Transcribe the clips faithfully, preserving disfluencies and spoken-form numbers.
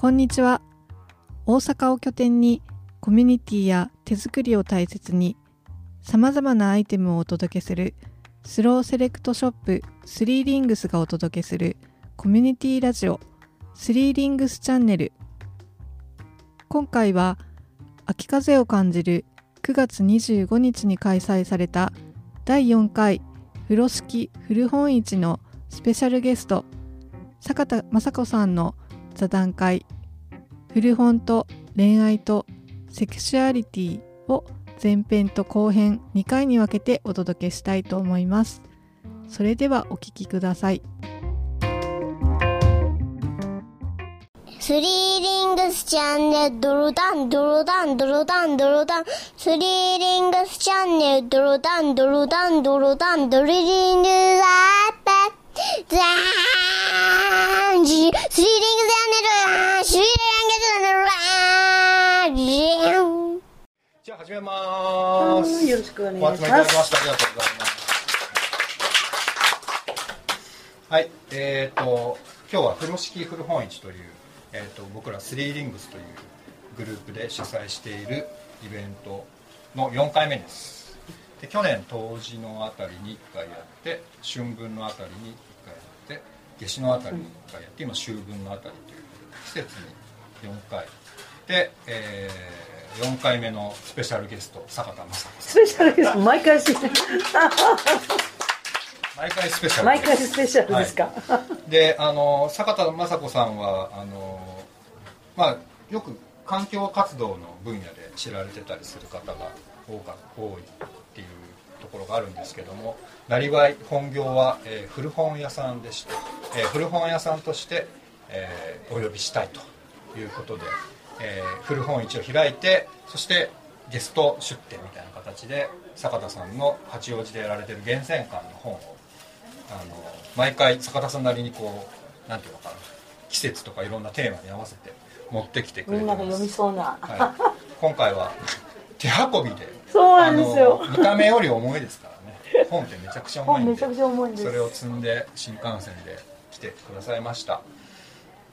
こんにちは。大阪を拠点にコミュニティや手作りを大切にさまざまなアイテムをお届けするスローセレクトショップスリーリングスがお届けするコミュニティラジオスリーリングスチャンネル。今回は秋風を感じるくがつにじゅうごにちに開催されただいよんかい風呂敷古本市のスペシャルゲスト坂田雅子さんの座談会古本と恋愛とセクシュアリティを前編と後編にかいに分けてお届けしたいと思います。それではお聞きください。スリーリングスチャンネルドロダンドロダンドロダンドロダンスリーリングスチャンネルドロダンドロダンドロダンドリリングラッパザーンジスリーリングスチャンネルスリーリングスチャンネルラージン。じゃあ始めます。よろしくお願いします。お集まりいただきましてありがとうございます。はい、えーと今日は風呂敷古本市という、えーと僕らスリーリングスというグループで主催しているイベントのよんかいめです。で、去年冬至のあたりにいっかいやって春分のあたりにいっかいやって夏至のあたりにいっかいやって今秋分のあたりという季節によんかいで、えーよんかいめのスペシャルゲスト坂田雅子さん。スペシャルゲスト毎回スペシャル毎回スペシャル毎回スペシャルですか、はい、で、あの坂田雅子さんはあの、まあ、よく環境活動の分野で知られてたりする方が多か多いっていうところがあるんですけども、なりわい本業は、えー、古本屋さんでして、えー、古本屋さんとして、えー、お呼びしたいということで、えー、古本市を開いて、そしてゲスト出展みたいな形で坂田さんの八王子でやられてる源泉館の本をあの毎回坂田さんなりにこうなんていうのかな、季節とかいろんなテーマに合わせて持ってきてくれてます。みんなが読みそうな、はい、今回は手運びでそうなんですよ。見た目より重いですからね。本ってめちゃくちゃ重いんで、めちゃくちゃ重いんです。それを積んで新幹線で来てくださいました。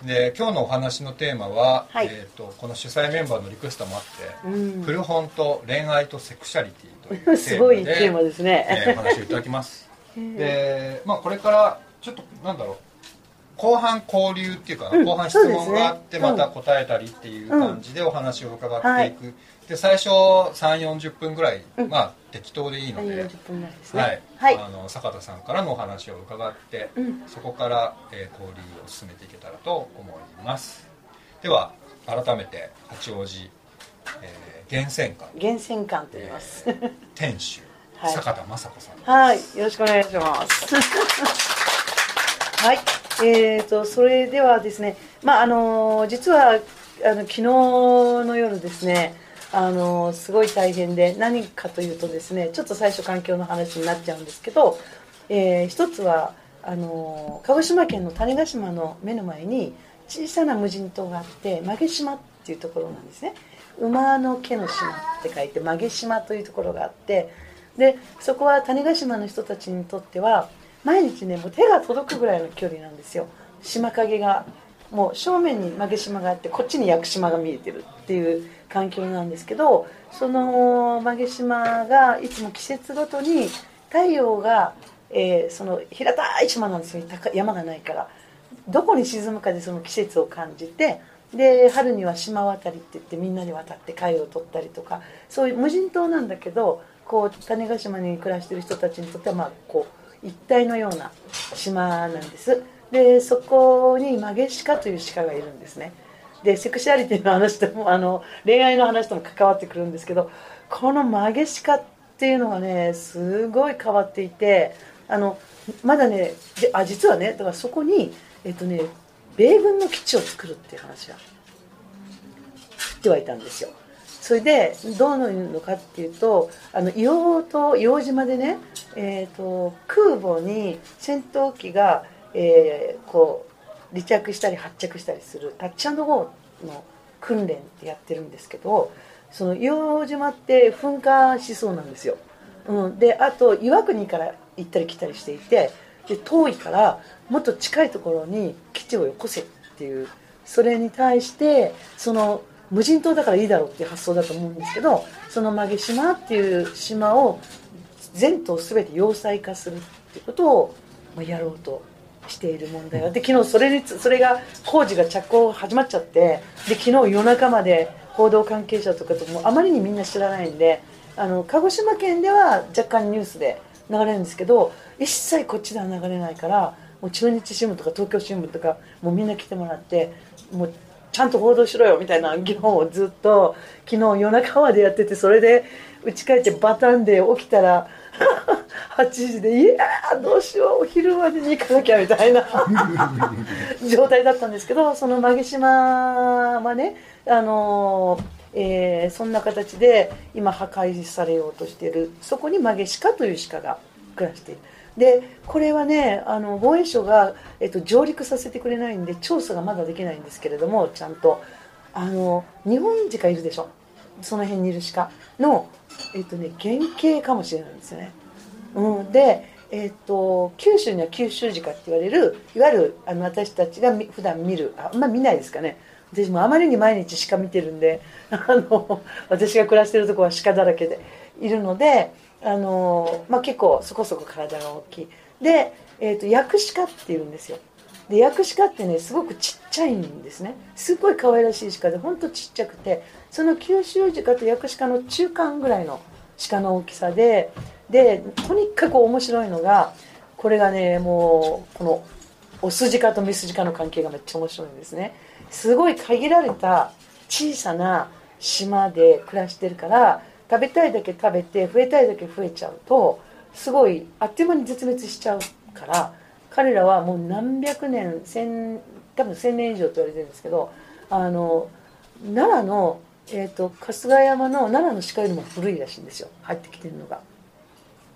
で、今日のお話のテーマは、はい、えーと、この主催メンバーのリクエストもあって、うん、古本と恋愛とセクシャリティというテーマですごいテーマですね、えー、お話をいただきますで、まあ、これからちょっとなんだろう、後半交流っていうか、うん、後半質問があって、ね、また答えたりっていう感じでお話を伺っていく、うん、で最初さんじゅう、よんじゅっぷんぐらい、うん、まあ適当でいいので、よんじゅっぷんぐらいですね、はいはい、あの坂田さんからのお話を伺って、うん、そこから、えー、交流を進めていけたらと思います。では改めて八王子、えー、源泉館源泉館と言います、えー、店主、はい、坂田雅子さんです。はい、よろしくお願いしますはい、えーと、それではですね、まああのー、実はあの昨日の夜ですね、あのー、すごい大変で、何かというとですね、ちょっと最初環境の話になっちゃうんですけど、えー、一つはあのー、鹿児島県の種子島の目の前に小さな無人島があって馬毛島っていうところなんですね。馬の毛の島って書いて馬毛島というところがあって、でそこは種子島の人たちにとっては毎日ね、もう手が届くぐらいの距離なんですよ。島影がもう正面に馬毛島があって、こっちに屋久島が見えてるっていう環境なんですけど、その馬毛島がいつも季節ごとに太陽が、えー、その平たい島なんですよ。山がないからどこに沈むかでその季節を感じて、で春には島渡りって言ってみんなで渡って貝を取ったりとか、そういう無人島なんだけど、こう種子島に暮らしてる人たちにとってはまあこう一体のような島なんです。でそこにマゲシカという鹿がいるんですね。でセクシュアリティの話ともあの恋愛の話とも関わってくるんですけど、このマゲシカっていうのがねすごい変わっていて、あのまだね、であ実はね、だからそこに、えっとね、米軍の基地を作るっていう話が降ってはいたんですよ。それでどうなるのかっていうと、あの硫黄と硫黄島でね、えー、と空母に戦闘機が、えー、こう離着したり発着したりするタッチ&ゴーの訓練ってやってるんですけど、その硫黄島って噴火しそうなんですよ、うん、であと岩国から行ったり来たりしていて、で遠いからもっと近いところに基地をよこせっていうそれに対してその無人島だからいいだろうっていう発想だと思うんですけど、その馬毛島っていう島を全島全て要塞化するっていうことをやろうとしている問題があって、昨日それにそれが工事が着工始まっちゃって、で昨日夜中まで報道関係者とかともあまりにみんな知らないんで、あの鹿児島県では若干ニュースで流れるんですけど、一切こっちでは流れないから、もう中日新聞とか東京新聞とかもうみんな来てもらって、もうちゃんと報道しろよみたいな議論をずっと昨日夜中までやってて、それで家帰ってバタンで起きたらはちじで、いやーどうしよう、お昼までに行かなきゃみたいな状態だったんですけど、その馬毛島はね、あのーえー、そんな形で今破壊されようとしている。そこにマゲシカというシカが暮らしている。でこれはね、あの防衛省が、えっと、上陸させてくれないんで調査がまだできないんですけれども、ちゃんとあの日本シカいるでしょ、その辺にいるシカの、えっとね、原型かもしれないんですよね、うん、で、えっと、九州には九州シカって言われる、いわゆるあの私たちが普段見る、あんま見ないですかね、私もあまりに毎日鹿見てるんで、あの私が暮らしてるとこは鹿だらけでいるので、あの、まあ、結構そこそこ体が大きいで、えーと、ヤクシカっていうんですよ。でヤクシカってね、すごくちっちゃいんですね、すごい可愛らしい鹿で、ほんとちっちゃくて、その九州鹿とヤクシカの中間ぐらいの鹿の大きさで、でとにかく面白いのがこれがね、もうこのオス鹿とメス鹿の関係がめっちゃ面白いんですね。すごい限られた小さな島で暮らしてるから、食べたいだけ食べて増えたいだけ増えちゃうと、すごいあっという間に絶滅しちゃうから、彼らはもう何百年、千多分千年以上と言われてるんですけど、あの奈良の、えーと、春日山の奈良の鹿よりも古いらしいんですよ、入ってきてるのが。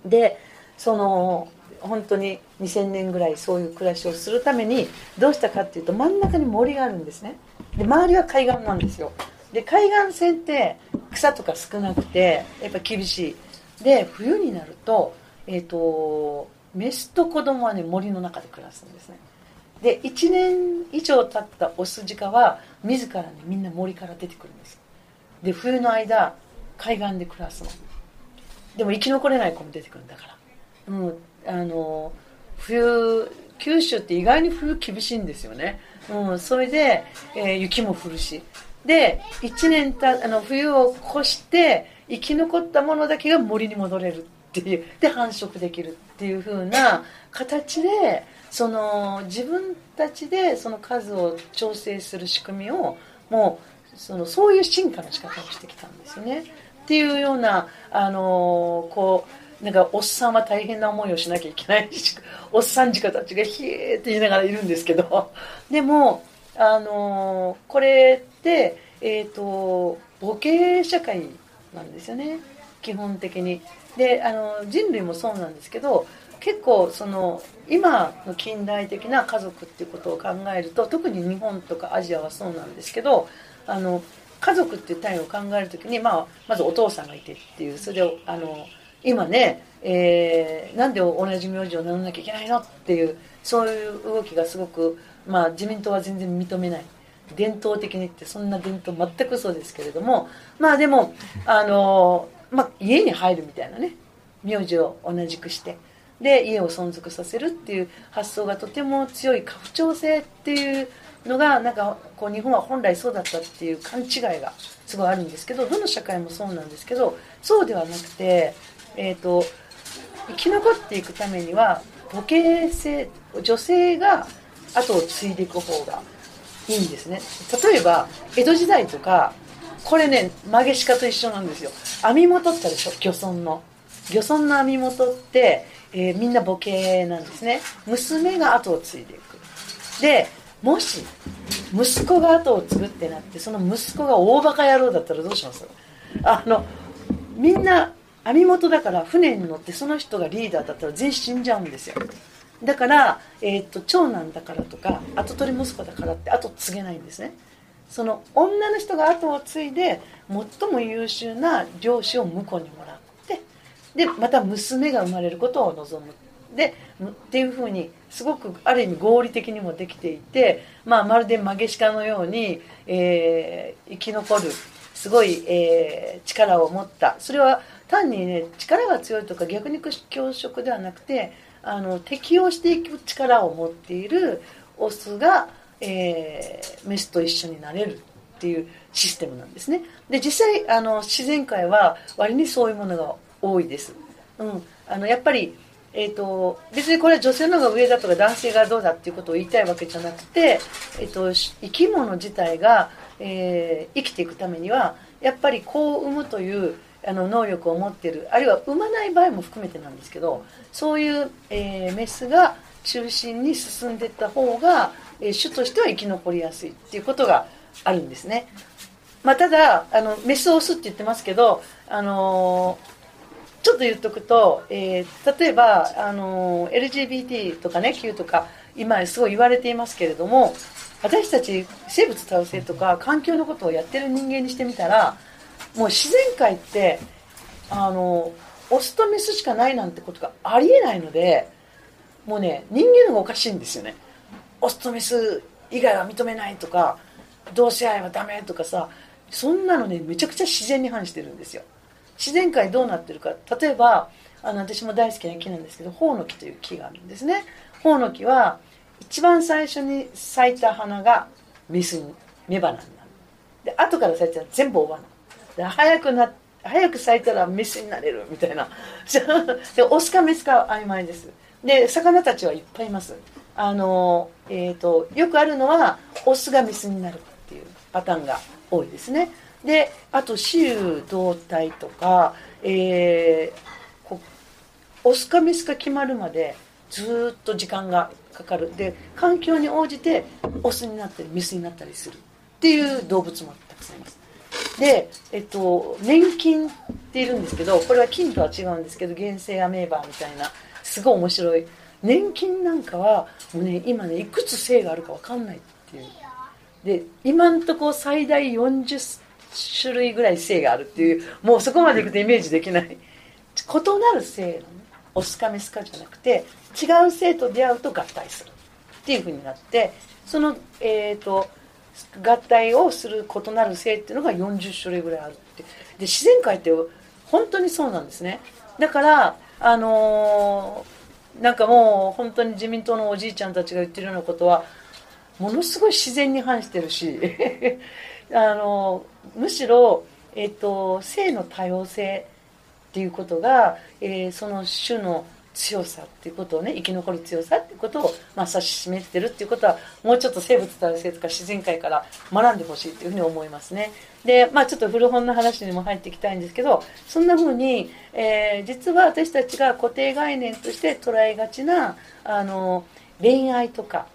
でその本当ににせんねんぐらいそういう暮らしをするためにどうしたかっていうと、真ん中に森があるんですね。で周りは海岸なんですよ。で海岸線って草とか少なくてやっぱ厳しい。で冬になると、えーと、メスと子供はね森の中で暮らすんですね。でいちねん以上経ったオス鹿は自らねみんな森から出てくるんです。で冬の間海岸で暮らすの。でも生き残れない子も出てくるんだから。うん、あの冬、九州って意外に冬厳しいんですよね、うん、それで、えー、雪も降るしでいちねんたあの冬を越して生き残ったものだけが森に戻れるっていうで繁殖できるっていう風な形で、その自分たちでその数を調整する仕組みをもう そのそういう進化の仕方をしてきたんですよねっていうような、あのこうなんかおっさんは大変な思いをしなきゃいけないし、おっさん鹿たちがひえーって言いながらいるんですけど、でも、あのー、これって、えーと、母系社会なんですよね基本的に。で、あのー、人類もそうなんですけど、結構その今の近代的な家族っていうことを考えると、特に日本とかアジアはそうなんですけど、あの家族っていう単位を考えるときに、まあ、まずお父さんがいてっていう、それをあの今ね、えー、なんで同じ名字を名乗らなきゃいけないのっていう、そういう動きがすごく、まあ、自民党は全然認めない、伝統的にって、そんな伝統全くそうですけれども、まあでも、あのーまあ、家に入るみたいなね、名字を同じくしてで家を存続させるっていう発想がとても強い家父長制っていうのが、なんかこう日本は本来そうだったっていう勘違いがすごいあるんですけど、どの社会もそうなんですけど、そうではなくて、えーと、生き残っていくためには母系性、女性が後を継いでいく方がいいんですね。例えば江戸時代とか、これねマゲシカと一緒なんですよ。網元ってあるでしょ、漁村の漁村の網元って、えー、みんな母系なんですね。娘が後を継いでいく。でもし息子が後を継ぐってなって、その息子が大バカ野郎だったらどうします？あのみんな網元だから、船に乗ってその人がリーダーだったら全員死んじゃうんですよ。だから、えー、と長男だからとか跡取り息子だからって後継げないんですね。その女の人が後を継いで最も優秀な漁師を婿にもらって、でまた娘が生まれることを望むでっていうふうにすごくある意味合理的にもできていて、まあ、まるでマゲシカのように、えー、生き残るすごい、えー、力を持った。それは単にね力が強いとか逆に強食ではなくて、あの適応していく力を持っているオスが、えー、メスと一緒になれるっていうシステムなんですね。で実際あの自然界は割にそういうものが多いです、うん、あのやっぱり、えー、と別にこれは女性の方が上だとか男性がどうだっていうことを言いたいわけじゃなくて、えー、と生き物自体が、えー、生きていくためにはやっぱり子を産むというあの能力を持っている、あるいは産まない場合も含めてなんですけど、そういう、えー、メスが中心に進んでいった方が、えー、種としては生き残りやすいっていうことがあるんですね。まあ、ただあのメスオスって言ってますけど、あのー、ちょっと言っとくと、えー、例えば、あのー、エルジービーティー とかね Q とか今すごい言われていますけれども、私たち生物多様性とか環境のことをやってる人間にしてみたら、もう自然界ってあのオスとメスしかないなんてことがありえないので、もうね人間の方がおかしいんですよね。オスとメス以外は認めないとか同性愛はダメとかさ、そんなのねめちゃくちゃ自然に反してるんですよ。自然界どうなってるか、例えばあの私も大好きな木なんですけど、ホオノキという木があるんですね。ホオノキは一番最初に咲いた花がメスに雌花になる。で後から咲いたら全部雄花。早くな早く咲いたらメスになれるみたいなでオスかメスか曖昧です。で魚たちはいっぱいいます。あの、えー、とよくあるのはオスがメスになるっていうパターンが多いですね。であと雌雄同体とか、えー、こオスかメスか決まるまでずっと時間がかかる。で環境に応じてオスになったりメスになったりするっていう動物もたくさんいます。で、えっと、粘菌っているんですけど、これは菌とは違うんですけど、原生アメーバーみたいなすごい面白い粘菌なんかはもう、ね、今ねいくつ性があるか分かんないっていう。で今んとこ最大よんじゅっしゅるいぐらい性があるっていう、もうそこまでいくとイメージできない異なる性の、ね、オスかメスかじゃなくて違う性と出会うと合体するっていう風になって、そのえっと合体をする異なる性っていうのがよんじゅっしゅるいぐらいあるって。で自然界って本当にそうなんですね。だからあのー、なんかもう本当に自民党のおじいちゃんたちが言ってるようなことはものすごい自然に反してるしあのー、むしろ、えーと、性の多様性っていうことが、えー、その種の強さっていうことをね、生き残る強さっていうことを、まあ、指し示してるっていうことは、もうちょっと生物多様性とか自然界から学んでほしいというふうに思いますね。で、まあ、ちょっと古本の話にも入っていきたいんですけど、そんなふうに、えー、実は私たちが固定概念として捉えがちなあの恋愛とか、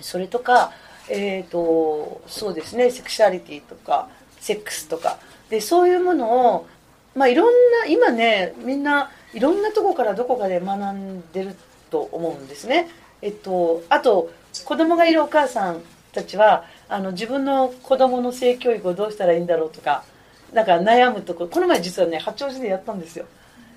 それとか、えーと、そうですね、セクシュアリティとかセックスとかで、そういうものを、まあ、いろんな今ねみんないろんなとこからどこかで学んでると思うんですね。えっと、あと子供がいるお母さんたちはあの自分の子供の性教育をどうしたらいいんだろうとか、なんか悩むとこ、この前実はね八王子でやったんですよ。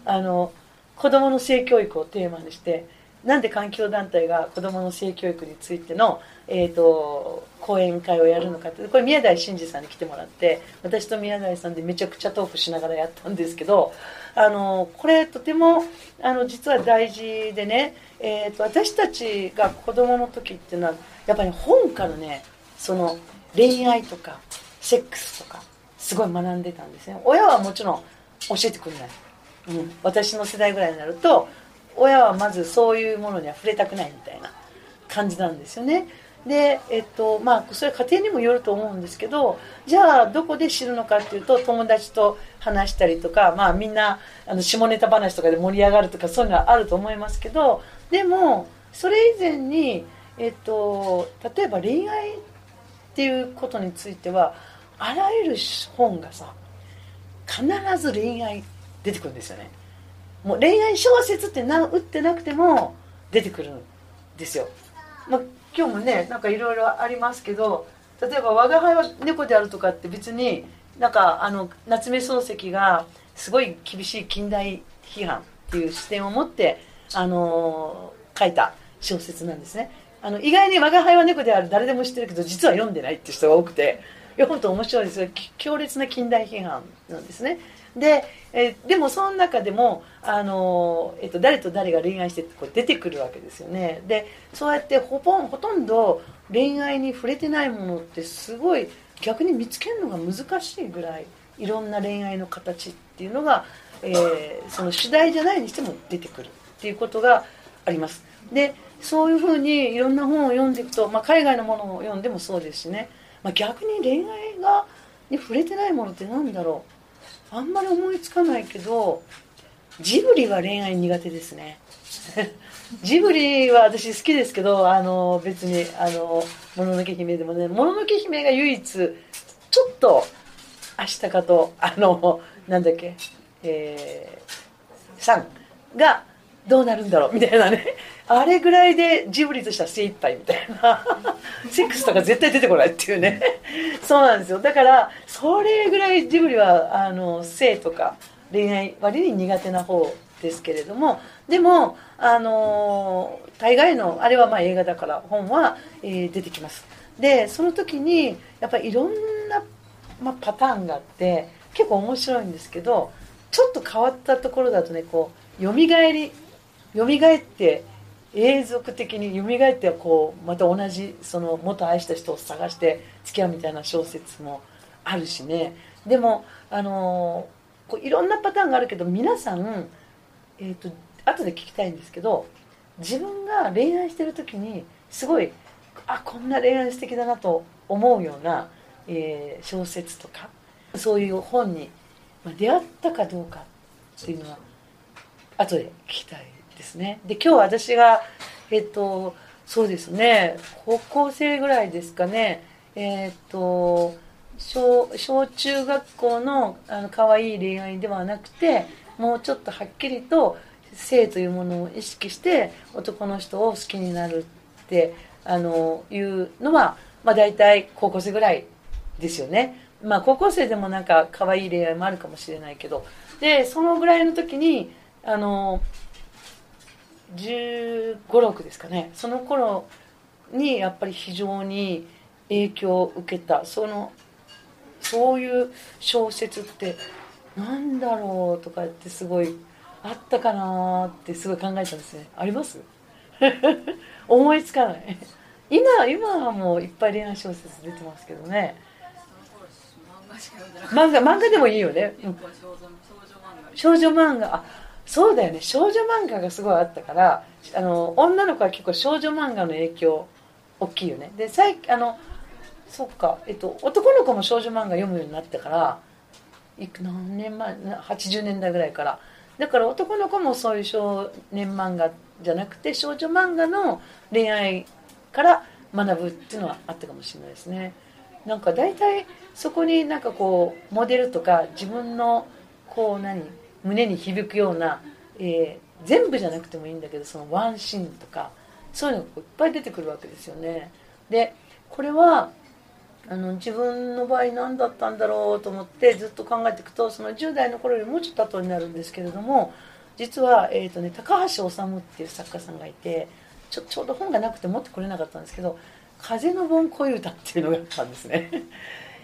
あの子供の性教育をテーマにして、なんで環境団体が子供の性教育についての、えー、と講演会をやるのかって、これ宮台真司さんに来てもらって、私と宮台さんでめちゃくちゃトークしながらやったんですけど、あのこれとてもあの実は大事でね、えー、と私たちが子供の時っていうのはやっぱり本からね、その恋愛とかセックスとかすごい学んでたんですね。親はもちろん教えてくれない、うん、私の世代ぐらいになると親はまずそういうものには触れたくないみたいな感じなんですよね。で、えっとまあ、それは家庭にもよると思うんですけど、じゃあどこで知るのかっていうと、友達と話したりとか、まあ、みんなあの下ネタ話とかで盛り上がるとか、そういうのはあると思いますけど、でもそれ以前に、えっと、例えば恋愛っていうことについてはあらゆる本がさ必ず恋愛出てくるんですよね。もう恋愛小説ってな打ってなくても出てくるんですよ。まあ、今日もねなんかいろいろありますけど、例えば「我が輩は猫である」とかって別になんかあの夏目漱石がすごい厳しい近代批判っていう視点を持ってあの書いた小説なんですね。あの意外に「吾輩は猫である」誰でも知ってるけど実は読んでないって人が多くて、いや本当面白いですよ。強烈な近代批判なんですね。で、えでもその中でもあの、えっと、誰と誰が恋愛してってこう出てくるわけですよね。でそうやってほぼほとんど恋愛に触れてないものってすごい逆に見つけるのが難しいぐらいいろんな恋愛の形っていうのが、えー、その主題じゃないにしても出てくるっていうことがあります。でそういうふうにいろんな本を読んでいくと、まあ、海外のものを読んでもそうですしね、まあ、逆に恋愛がに触れてないものって何だろう、あんまり思いつかないけどジブリは恋愛苦手ですねジブリは私好きですけど、あの別にあのもののけ姫でもね、もののけ姫が唯一ちょっとアシタカとあのなんだっけ、えー、さんがどうなるんだろうみたいなねあれぐらいでジブリとしては精一杯みたいなセックスとか絶対出てこないっていうねそうなんですよ。だからそれぐらいジブリはあの性とか恋愛割に苦手な方ですけれども、でもあの大概のあれはまあ映画だから本は、えー、出てきます。でその時にやっぱりいろんな、まあ、パターンがあって結構面白いんですけど、ちょっと変わったところだとね、こうよみがえりよみがえって永続的によみがえってはこうまた同じその元愛した人を探して付き合うみたいな小説もあるしね。でもあのこういろんなパターンがあるけど、皆さん、えーと、後で聞きたいんですけど、自分が恋愛してる時にすごいあこんな恋愛素敵だなと思うような、えー、小説とかそういう本に出会ったかどうかっていうのは後で聞きたいですね。で今日私がえっとそうですね、高校生ぐらいですかね、えっと 小, 小中学校のあの可愛い恋愛ではなくて、もうちょっとはっきりと性というものを意識して男の人を好きになるってあのいうのは、まあ、大体高校生ぐらいですよね。まあ、高校生でもなんか可愛い恋愛もあるかもしれないけど、でそのぐらいの時にあのじゅうご、ろくですかね、その頃にやっぱり非常に影響を受けたそのそういう小説ってなんだろうとかってすごいあったかなってすごい考えたんですね。あります思いつかない。今今はもういっぱい恋愛小説出てますけどね。漫画漫画でもいいよね、うん、少女漫画、あそうだよね、少女漫画がすごいあったから、あの女の子は結構少女漫画の影響大きいよね。で最あのそっか、えっと、男の子も少女漫画読むようになったから、いく何年前はちじゅうねんだいぐらいから、だから男の子もそういう少年漫画じゃなくて少女漫画の恋愛から学ぶっていうのはあったかもしれないですね。なんか大体そこになんかこうモデルとか自分のこう何胸に響くような、えー、全部じゃなくてもいいんだけど、そのワンシーンとかそういうのがいっぱい出てくるわけですよね。でこれはあの自分の場合何だったんだろうと思ってずっと考えていくと、そのじゅう代の頃よりもうちょっと後になるんですけれども、実は、えーとね、高橋治っていう作家さんがいて、ちょ、ちょうど本がなくて持ってこれなかったんですけど「風の盆恋歌」っていうのがあったんですね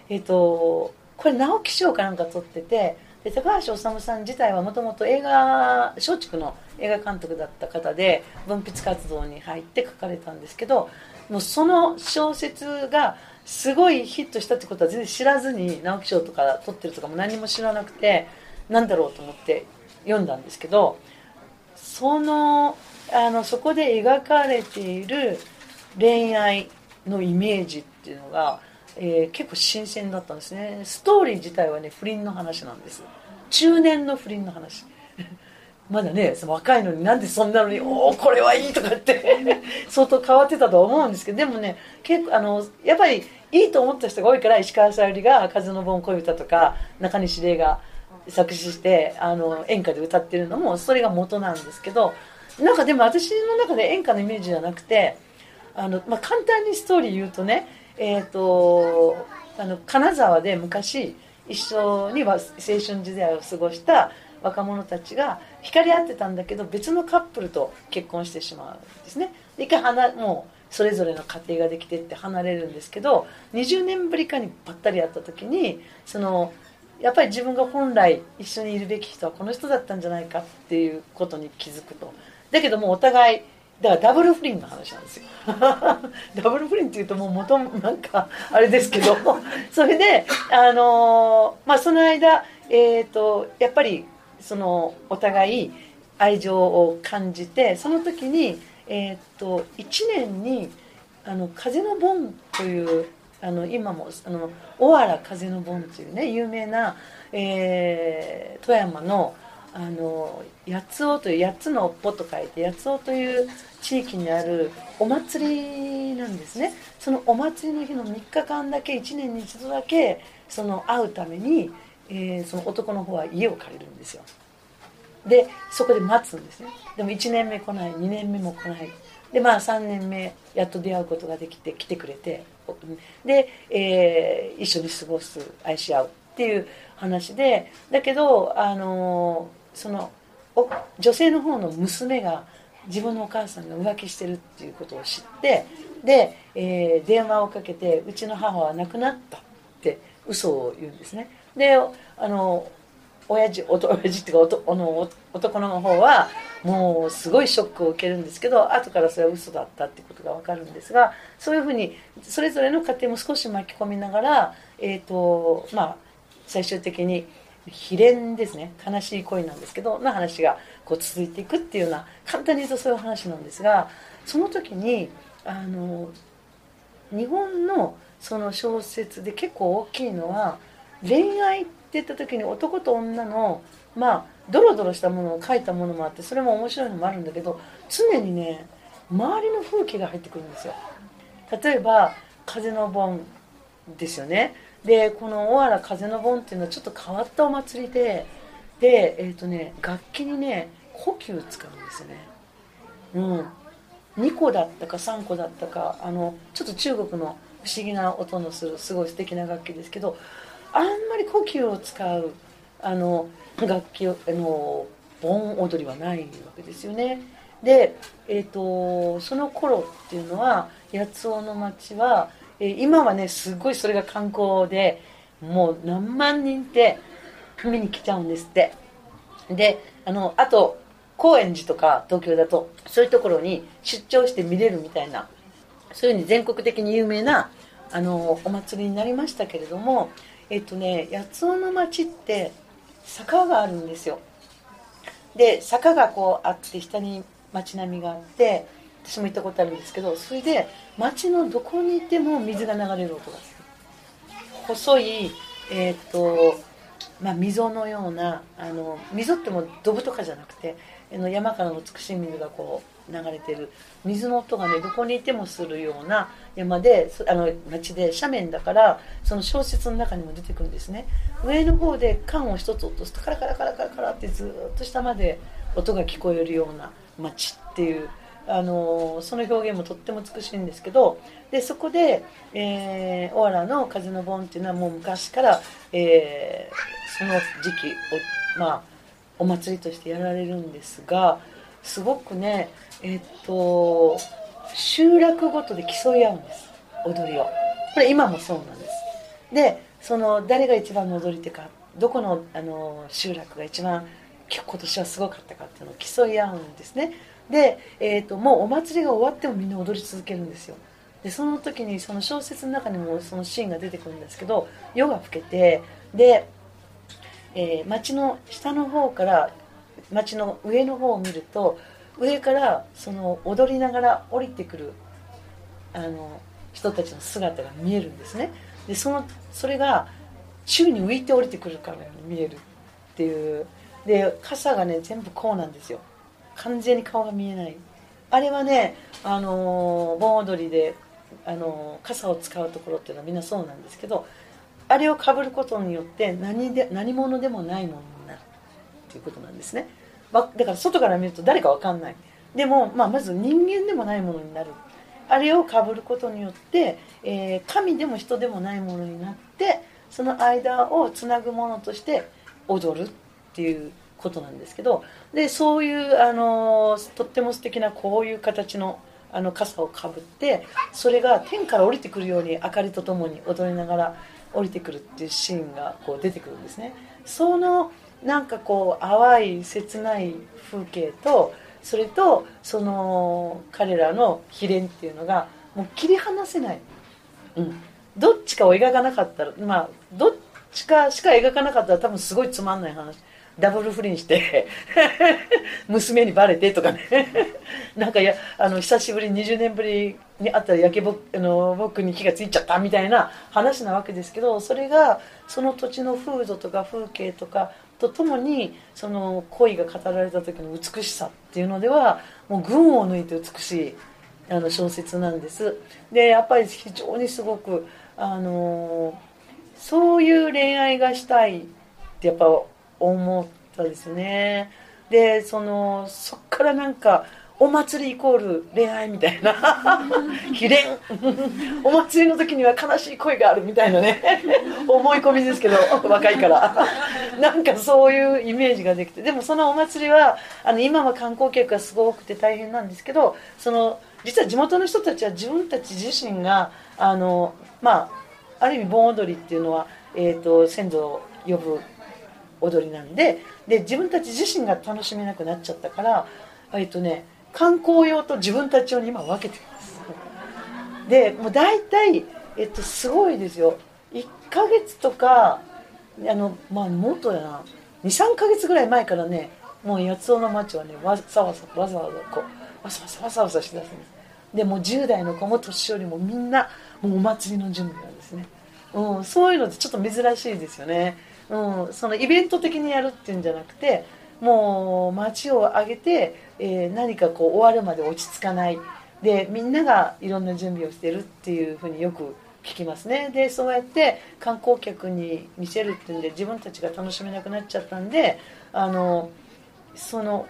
えとこれ直木賞かなんか取ってて。で高橋治さん自体はもともと映画松竹の映画監督だった方で文筆活動に入って書かれたんですけど、もうその小説がすごいヒットしたってことは全然知らずに、直木賞とか撮ってるとかも何も知らなくて、なんだろうと思って読んだんですけど、その、あのそこで描かれている恋愛のイメージっていうのが、えー、結構新鮮だったんですね。ストーリー自体はね不倫の話なんです。中年の不倫の話まだねその若いのになんでそんなのにおおこれはいいとかって相当変わってたとは思うんですけど、でもね結構あのやっぱりいいと思った人が多いから、石川さゆりが「風の盆恋歌」とか中西玲が作詞してあの演歌で歌ってるのもそれが元なんですけど、なんかでも私の中で演歌のイメージじゃなくて、あの、まあ、簡単にストーリー言うとね、えー、とあの金沢で昔一緒には青春時代を過ごした若者たちが、惹かれ合ってたんだけど別のカップルと結婚してしまうんですね。で一回離もうそれぞれの家庭ができてって離れるんですけど、にじゅうねんぶりかにばったり会った時に、そのやっぱり自分が本来一緒にいるべき人はこの人だったんじゃないかっていうことに気づくと。だけどもうお互いだからダブル不倫の話なんですよダブル不倫っていうともう元なんかあれですけどそれであのー、まあその間えーとやっぱりそのお互い愛情を感じて、その時にえーといちねんにあの風の盆というあの今もあの小原風の盆というね有名な、えー、富山のあの八尾という八つの尾っぽと書いて八尾という地域にあるお祭りなんですね。そのお祭りの日のみっかかんだけいちねんに一度だけその会うために、えー、その男の方は家を借りるんですよ。でそこで待つんですね。でもいちねんめ来ない、にねんめも来ない、でまあさんねんめやっと出会うことができて来てくれて、で、えー、一緒に過ごす、愛し合うっていう話で、だけどあのそのお女性の方の娘が自分のお母さんが浮気してるっていうことを知って、で、えー、電話をかけて「うちの母は亡くなった」って嘘を言うんですね。であの親父おと親父っていうかおとあの男の方はもうすごいショックを受けるんですけど、後からそれは嘘だったってことが分かるんですが、そういうふうにそれぞれの家庭も少し巻き込みながら、えっとまあ最終的に悲恋ですね、悲しい恋なんですけどな話がこう続いていくっていうような、簡単に言うとそういう話なんですが、その時にあの日本のその小説で結構大きいのは、恋愛って言った時に男と女のまあドロドロしたものを書いたものもあって、それも面白いのもあるんだけど、常にね周りの風景が入ってくるんですよ。例えば風の盆ですよね。でこの小原風の盆っていうのはちょっと変わったお祭りで、でえっ、ー、とね楽器にね胡弓使うんですよね。うん、にこだったかさんこだったか、あのちょっと中国の不思議な音のするすごい素敵な楽器ですけど、あんまり胡弓を使うあの楽器あの盆踊りはないわけですよね。でえっ、ー、とその頃っていうのは八尾の町は今はねすごいそれが観光でもう何万人って見に来ちゃうんですって。で あの、あと高円寺とか東京だとそういうところに出張して見れるみたいな、そういうふうに全国的に有名なあのお祭りになりましたけれども、えっとね八尾の町って坂があるんですよ。で坂がこうあって下に町並みがあって、私も行ったことあるんですけど、それで町のどこにいても水が流れる音がする、細い、えーとまあ、溝のような、あの溝ってもドブとかじゃなくて山からの美しい水がこう流れてる、水の音がねどこにいてもするような山で、あの町で斜面だから、その小説の中にも出てくるんですね。上の方で缶を一つ落とすとカラカラカラカラカラってずっと下まで音が聞こえるような町っていう。あのその表現もとっても美しいんですけど、でそこで、えー、小原の風の盆っていうのはもう昔から、えー、その時期を、まあ、お祭りとしてやられるんですが、すごくねえー、っと集落ごとで競い合うんです、踊りを。これ今もそうなんです。でその誰が一番の踊りっていうか、どこの、あの集落が一番今年はすごかったかっていうのを競い合うんですね。で、えーと、もうお祭りが終わってもみんな踊り続けるんですよ。でその時にその小説の中にもそのシーンが出てくるんですけど、夜が更けて、で、えー、町の下の方から町の上の方を見ると、上からその踊りながら降りてくるあの人たちの姿が見えるんですね。でそのそれが宙に浮いて降りてくるから見えるっていう。で傘がね全部こうなんですよ、完全に顔が見えない。あれはね、あのー、盆踊りで、あのー、傘を使うところっていうのはみんなそうなんですけど、あれをかぶることによって何で何者でもないものになるっていうことなんですね。ま、だから外から見ると誰かわかんない、でも、まあ、まず人間でもないものになる。あれをかぶることによって、えー、神でも人でもないものになって、その間をつなぐものとして踊るっていうことなんですけど、でそういうあのとっても素敵なこういう形のあの傘をかぶって、それが天から降りてくるように明かりとともに踊りながら降りてくるっていうシーンがこう出てくるんですね。そのなんかこう淡い切ない風景と、それとその彼らの悲恋っていうのがもう切り離せない、うん、どっちかを描かなかったら、まあどっちかしか描かなかったら多分すごいつまんない話、ダブル不倫して娘にバレてとかねなんかやあの久しぶりにじゅうねんぶりに会ったらやけぼあの僕に火がついちゃったみたいな話なわけですけど、それがその土地の風土とか風景とかとともにその恋が語られた時の美しさっていうのではもう群を抜いて美しいあの小説なんです。でやっぱり非常にすごくあのそういう恋愛がしたいってやっぱ思ったですね。でそのそっからなんかお祭りイコール恋愛みたいな悲恋お祭りの時には悲しい恋があるみたいなね思い込みですけど若いからなんかそういうイメージができて、でもそのお祭りはあの今は観光客がすごくて大変なんですけど、その実は地元の人たちは自分たち自身があの、まあ、ある意味盆踊りっていうのは、えーと、先祖を呼ぶ踊りなんで、で自分たち自身が楽しめなくなっちゃったから、えっとね、観光用と自分たち用に今分けてます。でもう大体、えっと、すごいですよ。いっかげつとかあの、まあ、もっとやなにさんかげつぐらい前からね、もう八尾の町はねわざわざわざわざこうわざわざわざわざして出すんです。でもうじゅう代の子も年寄りもみんなもうお祭りの準備なんですね、うん、そういうのってちょっと珍しいですよね。うん、そのイベント的にやるっていうんじゃなくて、もう街を挙げて、えー、何かこう終わるまで落ち着かないで、みんながいろんな準備をしてるっていうふうによく聞きますね。でそうやって観光客に見せるっていうんで自分たちが楽しめなくなっちゃったんで、あのその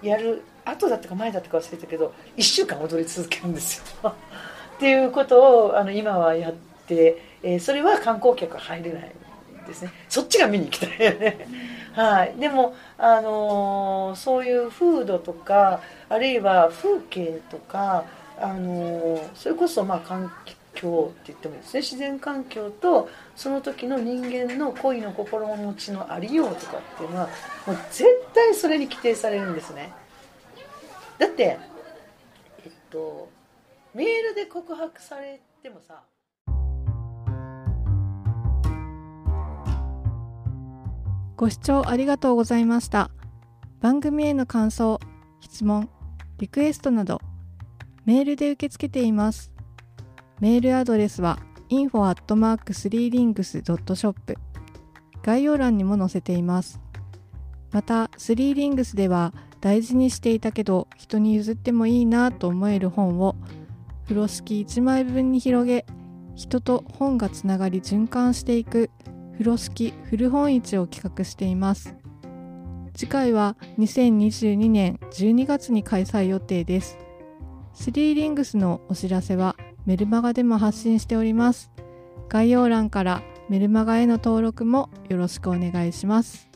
やる後だったか前だったか忘れたけどいっしゅうかん踊り続けるんですよっていうことをあの今はやって、えー、それは観光客は入れないですね、そっちが見に行きたいよねはい、でも、あのー、そういう風土とかあるいは風景とか、あのー、それこそまあ環境って言ってもいいですね。自然環境とその時の人間の恋の心持ちのありようとかっていうのはもう絶対それに規定されるんですね。だって、えっと、メールで告白されてもさご視聴ありがとうございました。番組への感想、質問、リクエストなどメールで受け付けています。メールアドレスは インフォ アットマーク スリーリングス ドット ショップ 概要欄にも載せています。また、スリーリングスでは大事にしていたけど人に譲ってもいいなと思える本を風呂敷いちまいぶんに広げ、人と本がつながり循環していく風呂敷古本市を企画しています。次回はにせんにじゅうにねんじゅうにがつに開催予定です。スリーリングスのお知らせはメルマガでも発信しております。概要欄からメルマガへの登録もよろしくお願いします。